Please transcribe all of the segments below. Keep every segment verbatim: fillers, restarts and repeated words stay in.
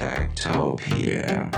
Techtopia.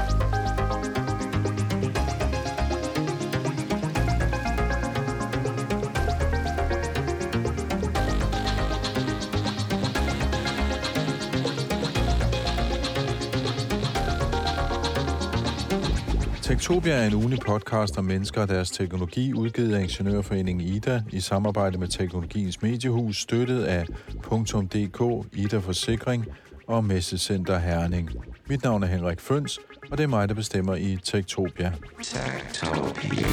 Techtopia er en ugentlig podcast om mennesker og deres teknologi, udgivet af Ingeniørforeningen I D A i samarbejde med Teknologiens Mediehus, støttet af Punktum.dk, I D A Forsikring og Messecenter Herning. Mit navn er Henrik Føhns, og det er mig, der bestemmer i Techtopia. Techtopia.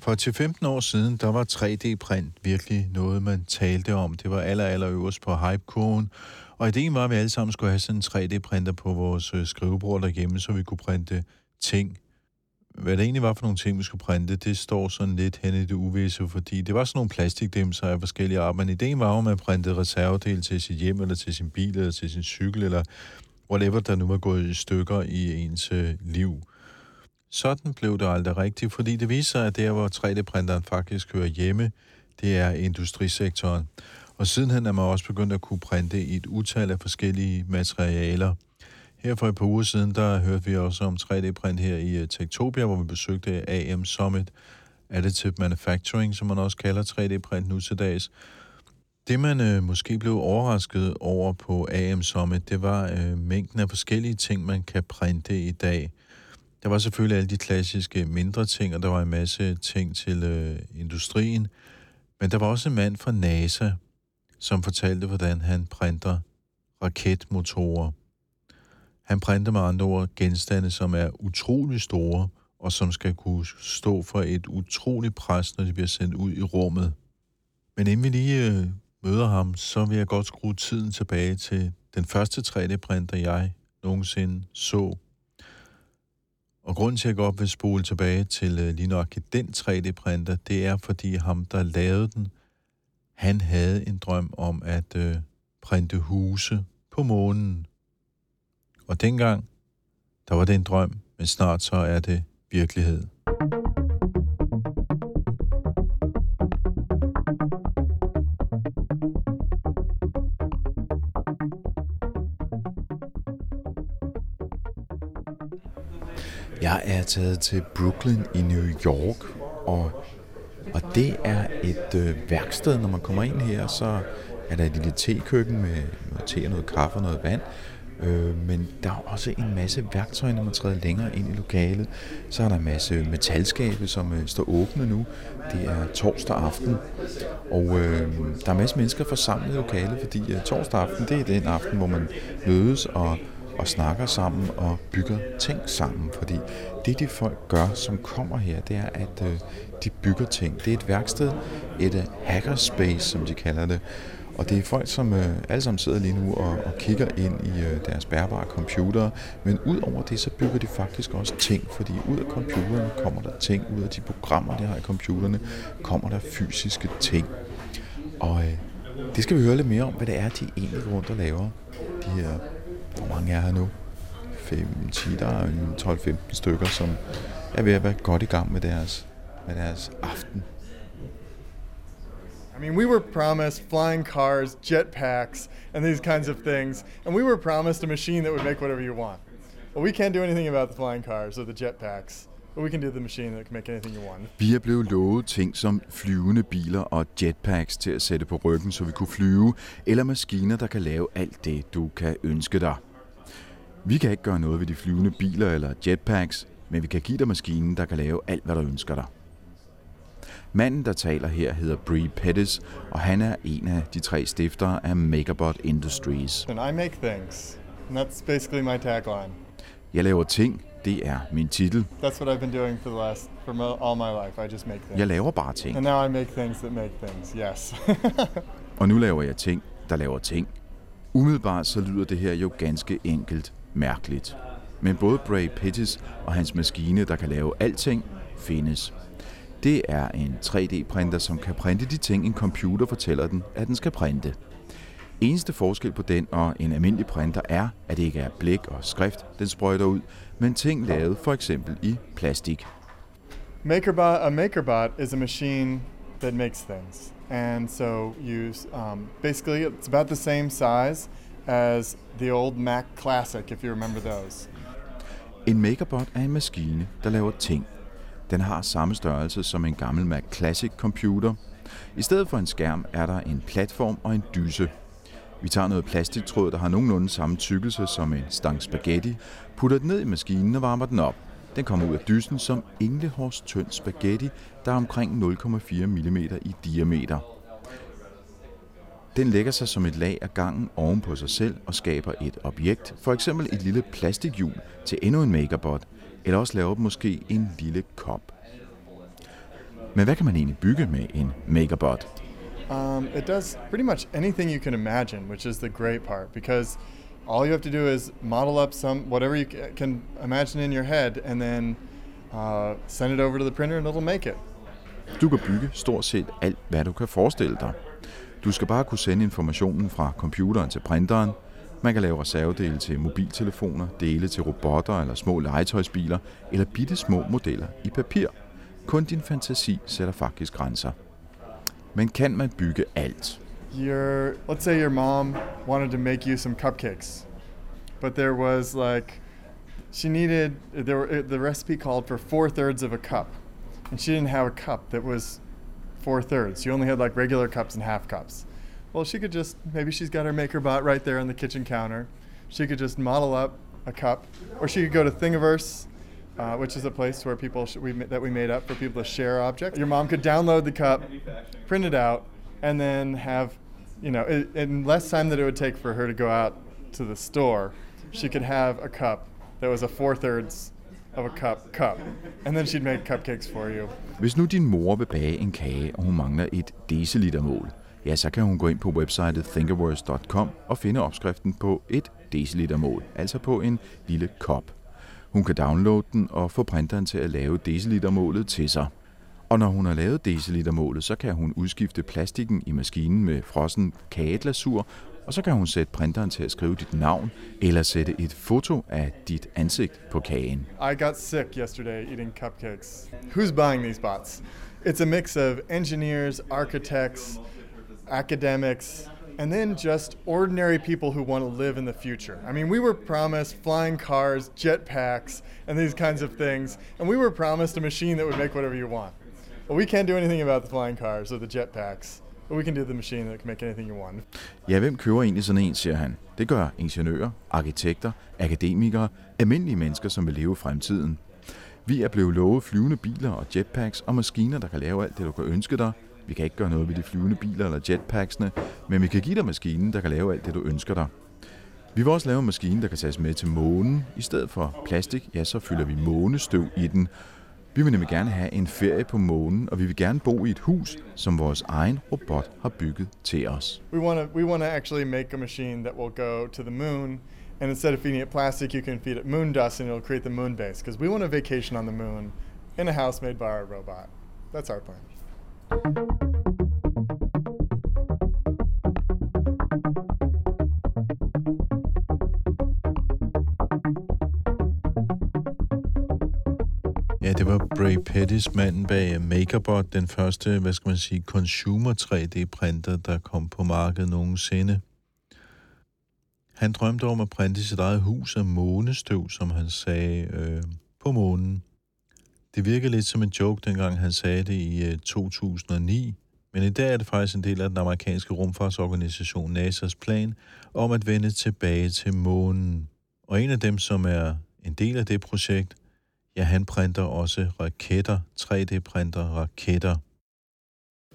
For til femten år siden, der var tre D-print virkelig noget, man talte om. Det var aller, aller øverst på hypekurven. Og ideen var, at vi alle sammen skulle have sådan en tre D-printer på vores skrivebord derhjemme, så vi kunne printe ting. Hvad det egentlig var for nogle ting, vi skulle printe, det står sådan lidt hen i det uvisse, fordi det var sådan nogle plastikdæmser af forskellige art. Men ideen var, at man printede reservedele til sit hjem, eller til sin bil, eller til sin cykel, eller whatever, der nu var gået i stykker i ens liv. Sådan blev det aldrig rigtigt, fordi det viser, at der, hvor tre D-printeren faktisk hører hjemme, det er industrisektoren. Og sidenhen er man også begyndt at kunne printe i et utal af forskellige materialer. Her for et par uger siden, der hørte vi også om tre D-print her i Techtopia, hvor vi besøgte AMsummit, Additive Manufacturing, som man også kalder tre D-print nu til dags. Det, man øh, måske blev overrasket over på AMsummit, det var øh, mængden af forskellige ting, man kan printe i dag. Der var selvfølgelig alle de klassiske mindre ting, og der var en masse ting til øh, industrien. Men der var også en mand fra NASA, som fortalte, hvordan han printer raketmotorer. Han printer med andre ord genstande, som er utrolig store, og som skal kunne stå for et utroligt pres, når de bliver sendt ud i rummet. Men inden vi lige øh, møder ham, så vil jeg godt skrue tiden tilbage til den første tre D-printer, jeg nogensinde så. Og grunden til, at jeg godt vil spole tilbage til lige nok den tre D-printer, det er, fordi ham, der lavede den, han havde en drøm om at øh, printe huse på månen. Og dengang, der var det en drøm, men snart så er det virkelighed. Jeg er taget til Brooklyn i New York, og, og det er et øh, værksted. Når man kommer ind her, så er der et lille tekøkken med noget te og noget kaffe og noget vand. Øh, men der er også en masse værktøj, når man træder længere ind i lokalet. Så er der en masse metalskabe, som øh, står åbne nu. Det er torsdag aften, og øh, der er masser mennesker forsamlet i lokalet, fordi øh, torsdag aften, det er den aften, hvor man mødes og og snakker sammen og bygger ting sammen, fordi det, de folk gør, som kommer her, det er, at øh, de bygger ting. Det er et værksted, et uh, hackerspace, som de kalder det, og det er folk, som øh, alle sammen sidder lige nu og, og kigger ind i øh, deres bærbare computere, men ud over det, så bygger de faktisk også ting, fordi ud af computerne kommer der ting, ud af de programmer, de har i computerne, kommer der fysiske ting, og øh, det skal vi høre lidt mere om, hvad det er, de egentlig rundt og laver, de her. Hvor mange er her nu? fem, ti, der er tolv femten stykker, som er ved at være godt i gang med deres, med deres aften. I mean, we were promised flying cars, jetpacks, and these kinds of things, and we were promised a machine that would make whatever you want. Well, we can't do anything about the flying cars or the jetpacks. We can do the machine that can make anything you want. Vi er blevet lovet ting som flyvende biler og jetpacks til at sætte på ryggen, så vi kunne flyve, eller maskiner, der kan lave alt det, du kan ønske dig. Vi kan ikke gøre noget ved de flyvende biler eller jetpacks, men vi kan give dig maskinen, der kan lave alt, hvad du ønsker dig. Manden, der taler her, hedder Bre Pettis, og han er en af de tre stiftere af MakerBot Industries. And I make things. And that's basically my tagline. Jeg laver ting. Det er min titel. That's what I've been doing for the last for all my life. I just make things. Jeg laver bare ting. And now I make things that make things. Yes. Og nu laver jeg ting, der laver ting. Umiddelbart så lyder det her jo ganske enkelt mærkeligt. Men både Bre Pettis og hans maskine, der kan lave alting, findes. Det er en tre D-printer, som kan printe de ting, en computer fortæller den, at den skal printe. Eneste forskel på den og en almindelig printer er, at det ikke er blæk og skrift, den sprøjter ud, men ting lavet for eksempel i plastik. MakerBot, a MakerBot is a machine that makes things. And so you um, basically it's about the same size as the old Mac Classic, if you remember those. En MakerBot er en maskine, der laver ting. Den har samme størrelse som en gammel Mac Classic computer. I stedet for en skærm er der en platform og en dyse. Vi tager noget plastiktråd, der har nogenlunde samme tykkelse som en stang spaghetti, putter den ned i maskinen og varmer den op. Den kommer ud af dysen som englehårs tynd spaghetti, der er omkring nul komma fire millimeter i diameter. Den lægger sig som et lag af gangen oven på sig selv og skaber et objekt, for eksempel et lille plastikhjul til endnu en MakerBot, eller også laver måske en lille kop. Men hvad kan man egentlig bygge med en MakerBot? Um, it does pretty much anything you can imagine, which is the great part, because all you have to do is model up some whatever you can imagine in your head, and then uh, send it over to the printer, and it'll make it. Du kan bygge stort set alt, hvad du kan forestille dig. Du skal bare kunne sende informationen fra computeren til printeren. Man kan lave reservedele til mobiltelefoner, dele til robotter eller små legetøjsbiler, eller bitte små modeller i papir. Kun din fantasi sætter faktisk grænser. Men kan man bygge alt? Your, let's say your mom wanted to make you some cupcakes, but there was like, she needed, there were, the recipe called for four thirds of a cup, and she didn't have a cup that was four thirds. She only had like regular cups and half cups. Well, she could just, maybe she's got her MakerBot right there on the kitchen counter. She could just model up a cup, or she could go to Thingiverse, uh, which is a place where people sh- we, that we made up for people to share objects. Your mom could download the cup, print it out, and then have you know, in less time that it would take for her to go out to the store, she could have a cup that was a four-thirds of a cup cup, and then she'd make cupcakes for you. Hvis nu din mor vil bage en kage, og hun mangler et decilitermål, ja, så kan hun gå ind på websitet thingiverse punktum com og finde opskriften på et decilitermål, altså på en lille kop. Hun kan downloade den og få printeren til at lave decilitermålet til sig. Og når hun har lavet decilitermålet, så kan hun udskifte plastikken i maskinen med frossen kageglasur, og så kan hun sætte printeren til at skrive dit navn eller sætte et foto af dit ansigt på kagen. I got sick yesterday eating cupcakes. Who's buying these bots? It's a mix of engineers, architects, academics, and then just ordinary people who want to live in the future. I mean, we were promised flying cars, jetpacks, and these kinds of things, and we were promised a machine that would make whatever you want. Well, we can't do anything about the flying cars or the jetpacks, but we can do the machine that can make anything you want. Ja, hvem køber egentlig sådan en, siger han. Det gør ingeniører, arkitekter, akademikere, almindelige mennesker, som vil leve fremtiden. Vi er blevet lovet flyvende biler og jetpacks og maskiner, der kan lave alt det, du kan ønske dig. Vi kan ikke gøre noget ved de flyvende biler eller jetpacksene, men vi kan give dig maskinen, der kan lave alt det, du ønsker dig. Vi vil også lave en maskine, der kan tages med til månen. I stedet for plastik, ja, så fylder vi månestøv i den. Vi vil nemlig gerne have en ferie på månen, og vi vil gerne bo i et hus, som vores egen robot har bygget til os. We want to we want to actually make a machine that will go to the moon, and instead of feeding it plastic, you can feed it moon dust, and it'll create the moon base, because we want a vacation on the moon in a house made by our robot. That's our plan. Ja, det var Bre Pettis, manden bag MakerBot, den første, hvad skal man sige, consumer tre D-printer, der kom på markedet nogensinde. Han drømte om at printe sit eget hus af månestøv, som han sagde, øh, på månen. Det virkede lidt som en joke, dengang han sagde det i to tusind og ni, men i dag er det faktisk en del af den amerikanske rumfartsorganisation NASA's plan om at vende tilbage til månen. Og en af dem, som er en del af det projekt, ja, han printer også raketter, tre D-printer raketter.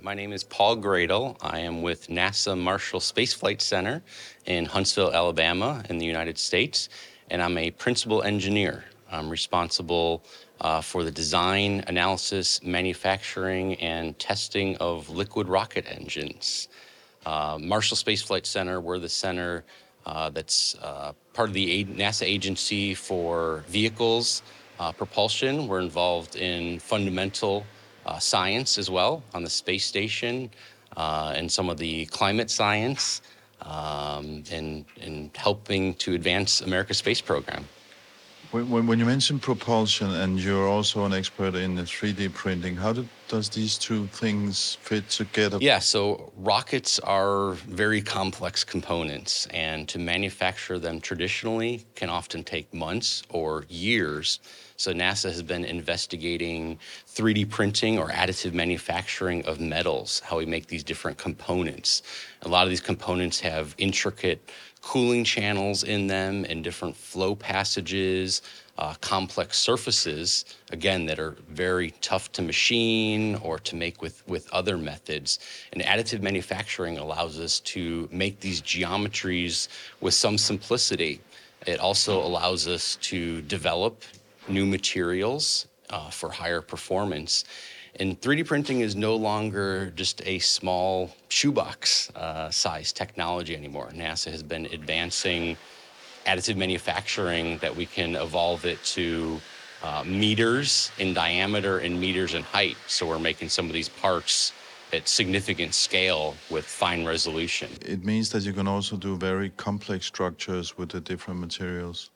My name is Paul Gradl. I am with NASA Marshall Space Flight Center in Huntsville, Alabama in the United States, and I'm a principal engineer. I'm responsible uh, for the design, analysis, manufacturing, and testing of liquid rocket engines. Uh, Marshall Space Flight Center, we're the center uh, that's uh, part of the NASA agency for vehicles, uh, propulsion. We're involved in fundamental uh, science as well on the space station uh, and some of the climate science. um, and, and helping to advance America's space program. When, when you mention propulsion and you're also an expert in three D printing, how do, does these two things fit together? Yeah, so rockets are very complex components, and to manufacture them traditionally can often take months or years. So NASA has been investigating three D printing or additive manufacturing of metals, how we make these different components. A lot of these components have intricate cooling channels in them and different flow passages, uh, complex surfaces, again, that are very tough to machine or to make with, with other methods. And additive manufacturing allows us to make these geometries with some simplicity. It also allows us to develop new materials uh, for higher performance. And three D printing is no longer just a small shoebox uh, size technology anymore. NASA has been advancing additive manufacturing that we can evolve it to uh, meters in diameter and meters in height. So we're making some of these parts at significant scale with fine resolution. It means that you can also do very complex structures with the different materials.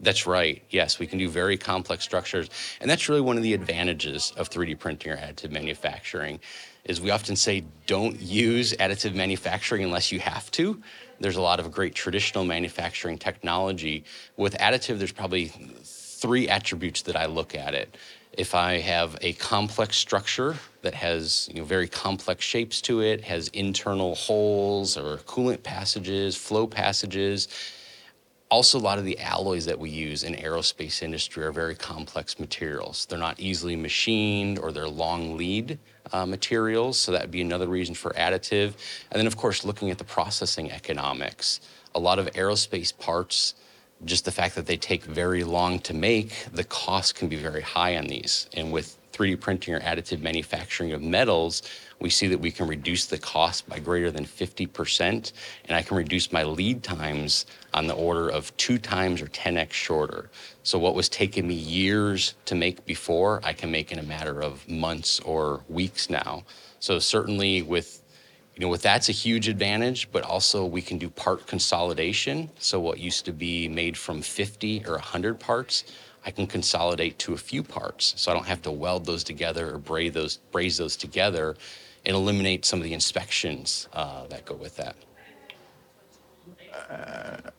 That's right. Yes, we can do very complex structures. And that's really one of the advantages of three D printing or additive manufacturing is we often say don't use additive manufacturing unless you have to. There's a lot of great traditional manufacturing technology. With additive, there's probably three attributes that I look at it. If I have a complex structure that has, you know, very complex shapes to it, has internal holes or coolant passages, flow passages. Also, a lot of the alloys that we use in aerospace industry are very complex materials. They're not easily machined or they're long lead uh, materials, so that would be another reason for additive. And then, of course, looking at the processing economics. A lot of aerospace parts, just the fact that they take very long to make, the cost can be very high on these. And with three D printing or additive manufacturing of metals, we see that we can reduce the cost by greater than fifty percent, and I can reduce my lead times on the order of two times or ten x shorter. So what was taking me years to make before, I can make in a matter of months or weeks now. So certainly with, you know, with that's a huge advantage, but also we can do part consolidation. So what used to be made from fifty or one hundred parts, I can consolidate to a few parts, so I don't have to weld those together or braise those, braise those together and eliminate some of the inspections uh, that go with that. Uh,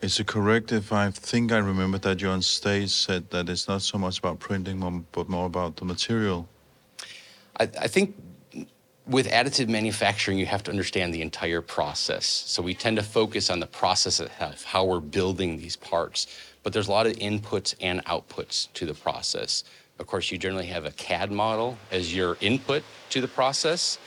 is it correct if I think I remember that you on stage said that it's not so much about printing, but more about the material? I, I think with additive manufacturing, you have to understand the entire process. So we tend to focus on the process itself, how we're building these parts. But there's a lot of inputs and outputs to the process. Of course, you generally have a C A D model as your input to the process.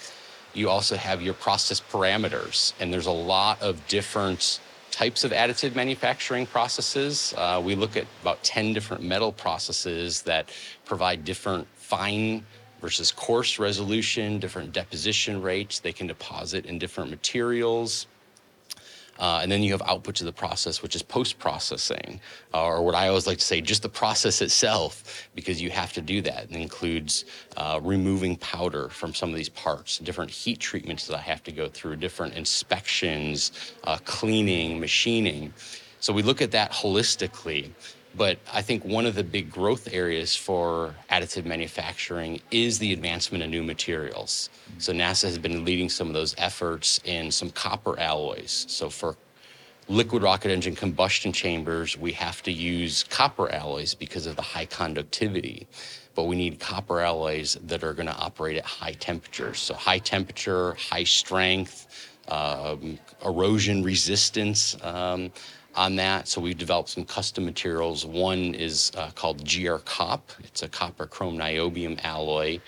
You also have your process parameters, and there's a lot of different types of additive manufacturing processes. Uh, we look at about ten different metal processes that provide different fine versus coarse resolution, different deposition rates. They can deposit in different materials. Uh, and then you have output to the process, which is post-processing, uh, or what I always like to say, just the process itself, because you have to do that. It includes uh, removing powder from some of these parts, different heat treatments that I have to go through, different inspections, uh, cleaning, machining. So we look at that holistically. But I think one of the big growth areas for additive manufacturing is the advancement of new materials. So NASA has been leading some of those efforts in some copper alloys. So for liquid rocket engine combustion chambers, we have to use copper alloys because of the high conductivity. But we need copper alloys that are going to operate at high temperatures. So high temperature, high strength, um, erosion resistance. Um, on that. So we've developed some custom materials. One is uh, called G R COP. It's a copper chrome niobium alloy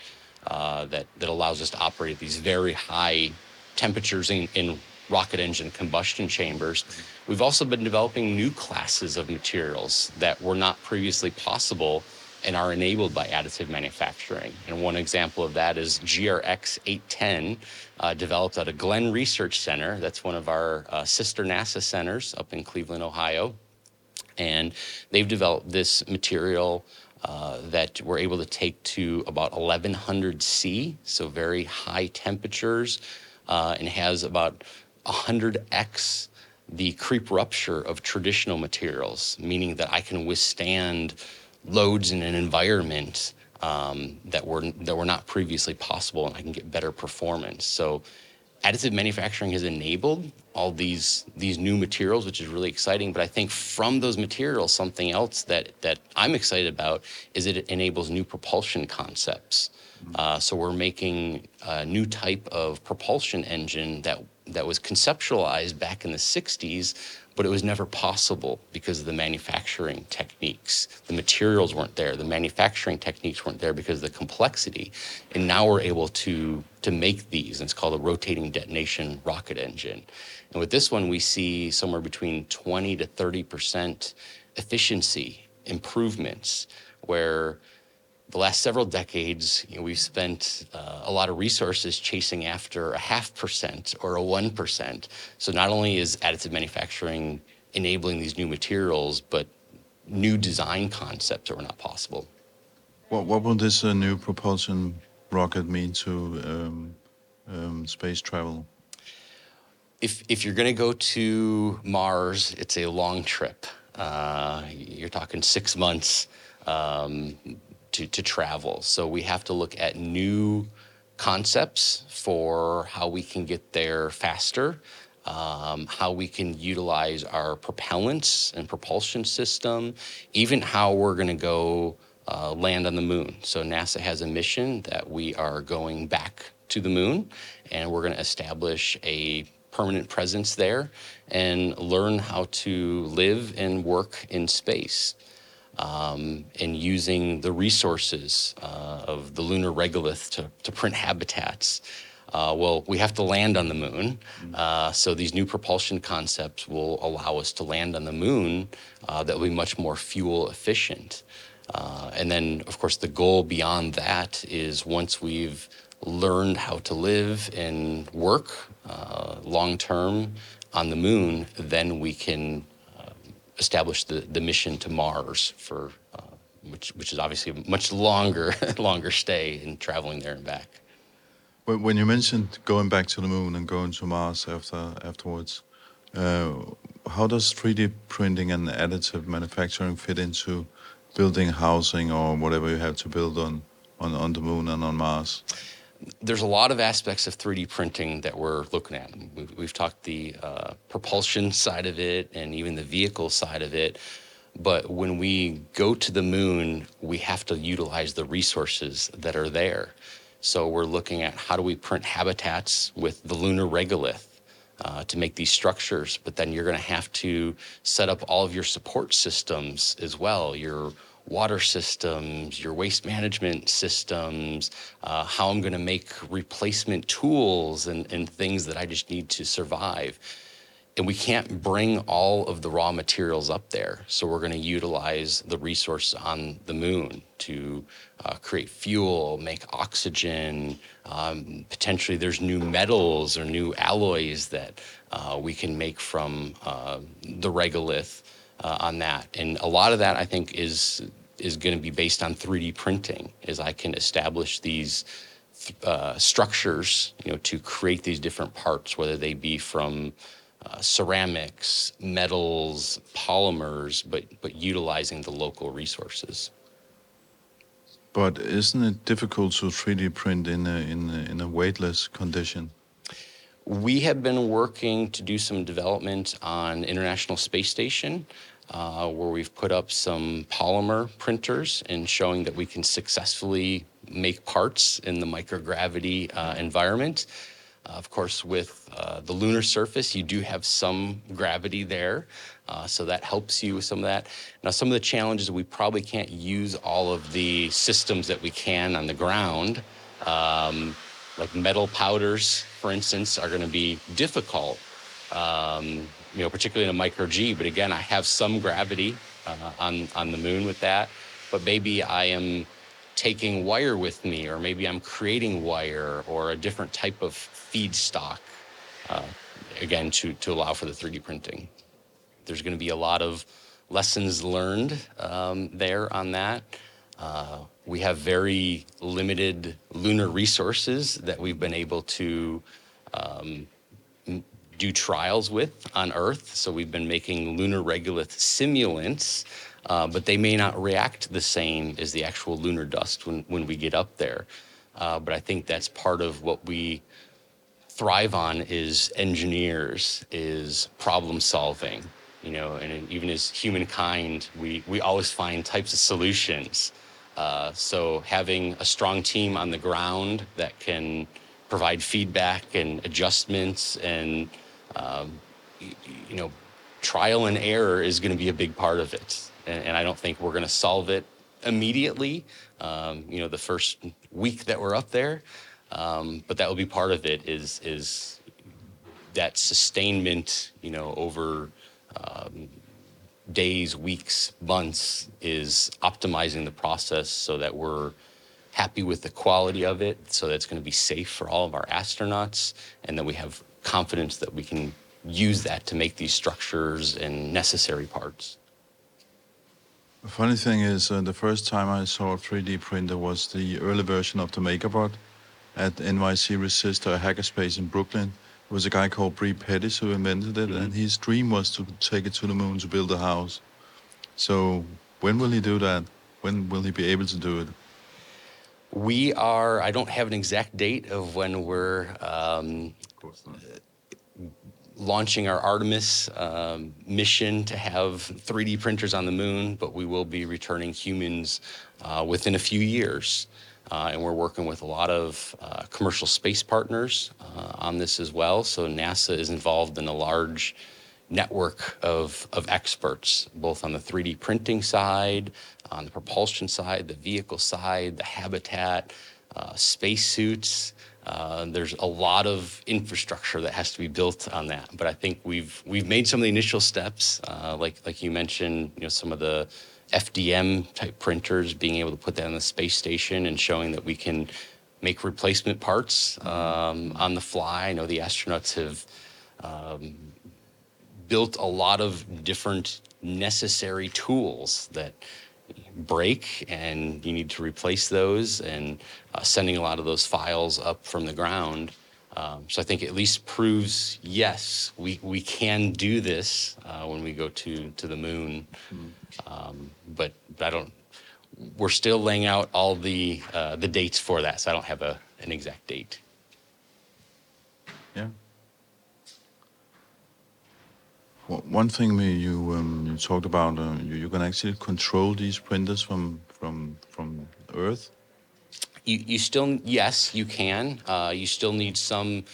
uh, that, that allows us to operate at these very high temperatures in, in rocket engine combustion chambers. We've also been developing new classes of materials that were not previously possible and are enabled by additive manufacturing. And one example of that is G R X eight ten, uh, developed at a Glenn Research Center. That's one of our uh, sister NASA centers up in Cleveland, Ohio. And they've developed this material uh, that we're able to take to about eleven hundred C, so very high temperatures, uh, and has about one hundred x the creep rupture of traditional materials, meaning that I can withstand loads in an environment um, that were that were not previously possible, and I can get better performance. So additive manufacturing has enabled all these these new materials, which is really exciting. But I think from those materials, something else that that I'm excited about is that it enables new propulsion concepts. Uh, so we're making a new type of propulsion engine that that was conceptualized back in the sixties, but it was never possible because of the manufacturing techniques. The materials weren't there, the manufacturing techniques weren't there because of the complexity. And now we're able to, to make these, and it's called a rotating detonation rocket engine. And with this one, we see somewhere between twenty to thirty percent efficiency improvements, where the last several decades, you know, we've spent uh, a lot of resources chasing after a half percent or a one percent. So not only is additive manufacturing enabling these new materials, but new design concepts that were not possible. What, what will this uh, new propulsion rocket mean to um, um, space travel? If, if you're going to go to Mars, it's a long trip. Uh, you're talking six months. Um, To, to travel. So we have to look at new concepts for how we can get there faster, um, how we can utilize our propellants and propulsion system, even how we're going to go uh, land on the moon. So NASA has a mission that we are going back to the moon, and we're going to establish a permanent presence there and learn how to live and work in space. Um, and using the resources uh, of the lunar regolith to, to print habitats. Uh, well, we have to land on the moon, uh, so these new propulsion concepts will allow us to land on the moon uh, that will be much more fuel efficient. Uh, and then, of course, the goal beyond that is once we've learned how to live and work uh, long-term on the moon, then we can establish the, the mission to Mars, for uh, which which is obviously a much longer longer stay in traveling there and back. When, when you mentioned going back to the moon and going to Mars after afterwards, uh, how does three D printing and additive manufacturing fit into building housing or whatever you have to build on on, on the moon and on Mars? There's a lot of aspects of three D printing that we're looking at. We've, we've talked the uh, propulsion side of it and even the vehicle side of it. But when we go to the moon, we have to utilize the resources that are there. So we're looking at how do we print habitats with the lunar regolith uh, to make these structures. But then you're going to have to set up all of your support systems as well. Your water systems, your waste management systems, uh, how I'm going to make replacement tools and, and things that I just need to survive. And we can't bring all of the raw materials up there. So we're going to utilize the resource on the moon to uh, create fuel, make oxygen. Um, potentially there's new metals or new alloys that uh, we can make from uh, the regolith uh, on that. And a lot of that, I think, is is going to be based on three D printing, is I can establish these uh, structures, you know, to create these different parts, whether they be from uh, ceramics, metals, polymers, but, but utilizing the local resources. But isn't it difficult to three D print in a, in a, in a weightless condition? We have been working to do some development on International Space Station, uh, where we've put up some polymer printers and showing that we can successfully make parts in the microgravity uh, environment. Uh, of course, with uh, the lunar surface, you do have some gravity there, uh, so that helps you with some of that. Now, some of the challenges, we probably can't use all of the systems that we can on the ground. Um, like metal powders, for instance, are going to be difficult, um, you know, particularly in a micro G. But again, I have some gravity uh, on, on the moon with that. But maybe I am taking wire with me, or maybe I'm creating wire or a different type of feedstock, uh, again, to, to allow for the three D printing. There's going to be a lot of lessons learned um, there on that. Uh, we have very limited lunar resources that we've been able to um, do trials with on Earth. So we've been making lunar regolith simulants, uh, but they may not react the same as the actual lunar dust when, when we get up there. Uh, but I think that's part of what we thrive on is engineers, is problem solving, you know, and even as humankind, we, we always find types of solutions. Uh, so having a strong team on the ground that can provide feedback and adjustments and, um, you, you know, trial and error is going to be a big part of it. And, and I don't think we're going to solve it immediately, um, you know, the first week that we're up there. Um, but that will be part of it is, is that sustainment, you know, over um, days, weeks, months is optimizing the process so that we're happy with the quality of it, so that's going to be safe for all of our astronauts, and that we have confidence that we can use that to make these structures and necessary parts. The funny thing is, uh, the first time I saw a three D printer was the early version of the MakerBot at N Y C Resistor, a hackerspace in Brooklyn. There was a guy called Bre Pettis who invented it, mm-hmm. and his dream was to take it to the moon to build a house. So when will he do that? When will he be able to do it? We are, I don't have an exact date of when we're um, of course not. launching our Artemis um, mission to have three D printers on the moon, but we will be returning humans uh, within a few years. Uh, and we're working with a lot of uh, commercial space partners uh, on this as well. So NASA is involved in a large network of, of experts, both on the three D printing side, on the propulsion side, the vehicle side, the habitat, uh, spacesuits. Uh, there's a lot of infrastructure that has to be built on that. But I think we've we've made some of the initial steps, uh, like like you mentioned, you know, some of the F D M type printers, being able to put that on the space station and showing that we can make replacement parts um, on the fly. I know the astronauts have um, built a lot of different necessary tools that break and you need to replace those, and uh, sending a lot of those files up from the ground. Um, so I think it at least proves, yes, we, we can do this uh, when we go to, to the moon. Um, but I don't, we're still laying out all the, uh, the dates for that. So I don't have a, an exact date. Yeah. One thing we, you, um, you talked about, uh, you, you can actually control these printers from from from Earth? You, you still, yes, you can. Uh, you still need some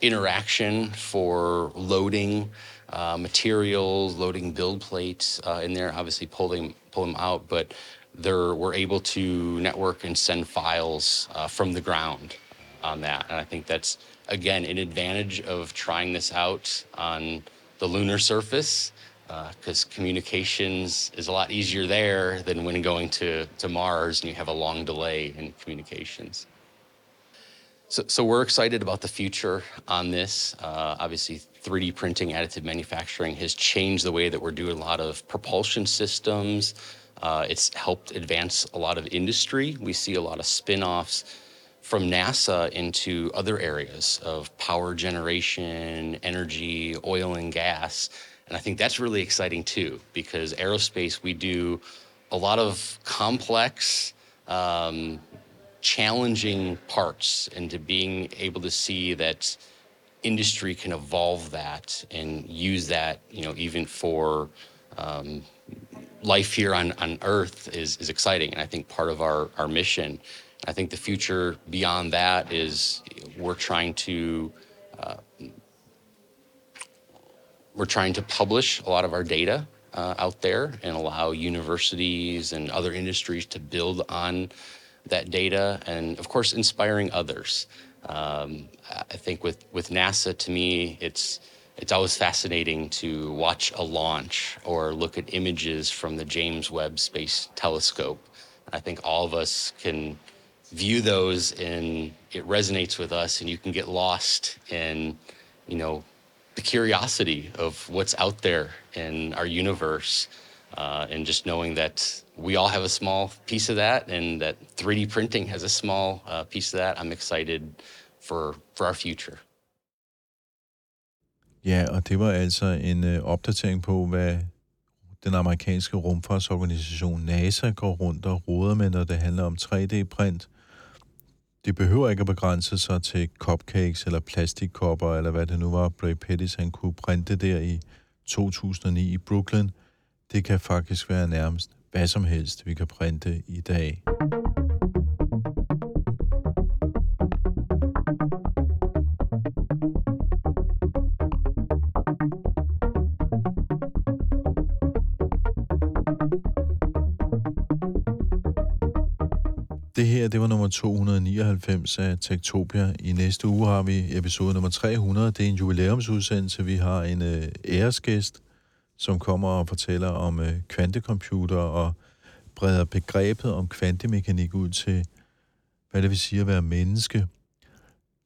interaction for loading uh, materials, loading build plates uh, in there, obviously pull them, pull them out, but they're, we're able to network and send files uh, from the ground on that. And I think that's, again, an advantage of trying this out on the lunar surface, because uh, communications is a lot easier there than when going to, to Mars and you have a long delay in communications. So, so we're excited about the future on this. Uh, obviously, three D printing, additive manufacturing has changed the way that we're doing a lot of propulsion systems. Uh, it's helped advance a lot of industry. We see a lot of spin-offs from NASA into other areas of power generation, energy, oil and gas. And I think that's really exciting too, because aerospace, we do a lot of complex, um, challenging parts, and to being able to see that industry can evolve that and use that, you know, even for um, life here on, on Earth is, is exciting. And I think part of our, our mission. I think the future beyond that is we're trying to uh, we're trying to publish a lot of our data uh, out there and allow universities and other industries to build on that data, and of course inspiring others. Um, I think with, with NASA, to me, it's it's always fascinating to watch a launch or look at images from the James Webb Space Telescope. I think all of us can view those and it resonates with us, and you can get lost in, you know, the curiosity of what's out there in our universe, uh, and just knowing that we all have a small piece of that, and that three D printing has a small uh, piece of that. I'm excited for, for our future. Ja, og det var altså en øh, opdatering på, hvad den amerikanske rumfartsorganisation NASA går rundt og roder med, når det handler om tre D-print. Det behøver ikke at begrænse sig til cupcakes eller plastikkopper, eller hvad det nu var, Bre Pettis han kunne printe der i to tusind og ni i Brooklyn. Det kan faktisk være nærmest hvad som helst, vi kan printe i dag. Det her, det var nummer to hundrede nioghalvfems af Techtopia. I næste uge har vi episode nummer tre hundrede. Det er en jubilæumsudsendelse. Vi har en øh, æresgæst, som kommer og fortæller om øh, kvantecomputer og breder begrebet om kvantemekanik ud til, hvad det vil sige at være menneske.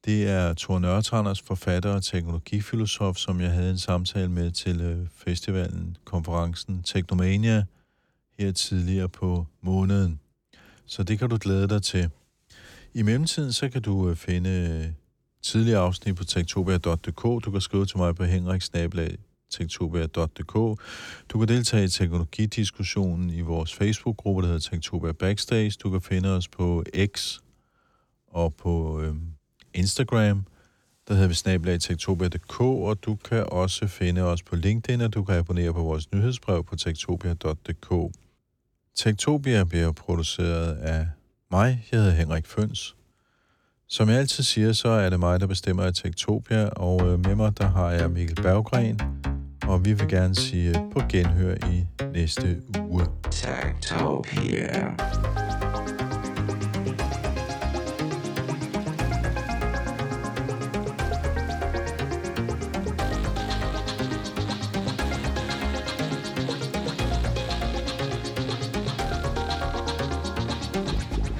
Det er Thor Nørtranders, forfatter og teknologifilosof, som jeg havde en samtale med til øh, festivalen, konferencen Technomania her tidligere på måneden. Så det kan du glæde dig til. I mellemtiden, så kan du finde tidligere afsnit på techtopia punktum dk. Du kan skrive til mig på henrik snabel-a techtopia punktum dk. Du kan deltage i teknologidiskussionen i vores Facebook-gruppe, der hedder Techtopia Backstage. Du kan finde os på X og på øh, Instagram, der hedder vi snabel-a techtopia punktum dk. Og du kan også finde os på LinkedIn, og du kan abonnere på vores nyhedsbrev på techtopia punktum dk. Techtopia bliver produceret af mig. Jeg hedder Henrik Føhns. Som jeg altid siger, så er det mig, der bestemmer i Techtopia, og med mig, der har jeg Mikkel Berggren, og vi vil gerne sige på genhør i næste uge. Techtopia.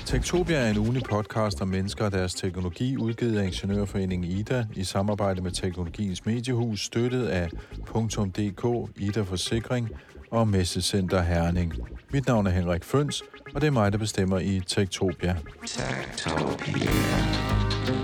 Techtopia er en ugentlig podcast om mennesker og deres teknologi, udgivet af Ingeniørforeningen I D A i samarbejde med Teknologiens Mediehus, støttet af Punktum punktum dk, I D A Forsikring og Messecenter Herning. Mit navn er Henrik Føhns, og det er mig, der bestemmer i Techtopia. Techtopia.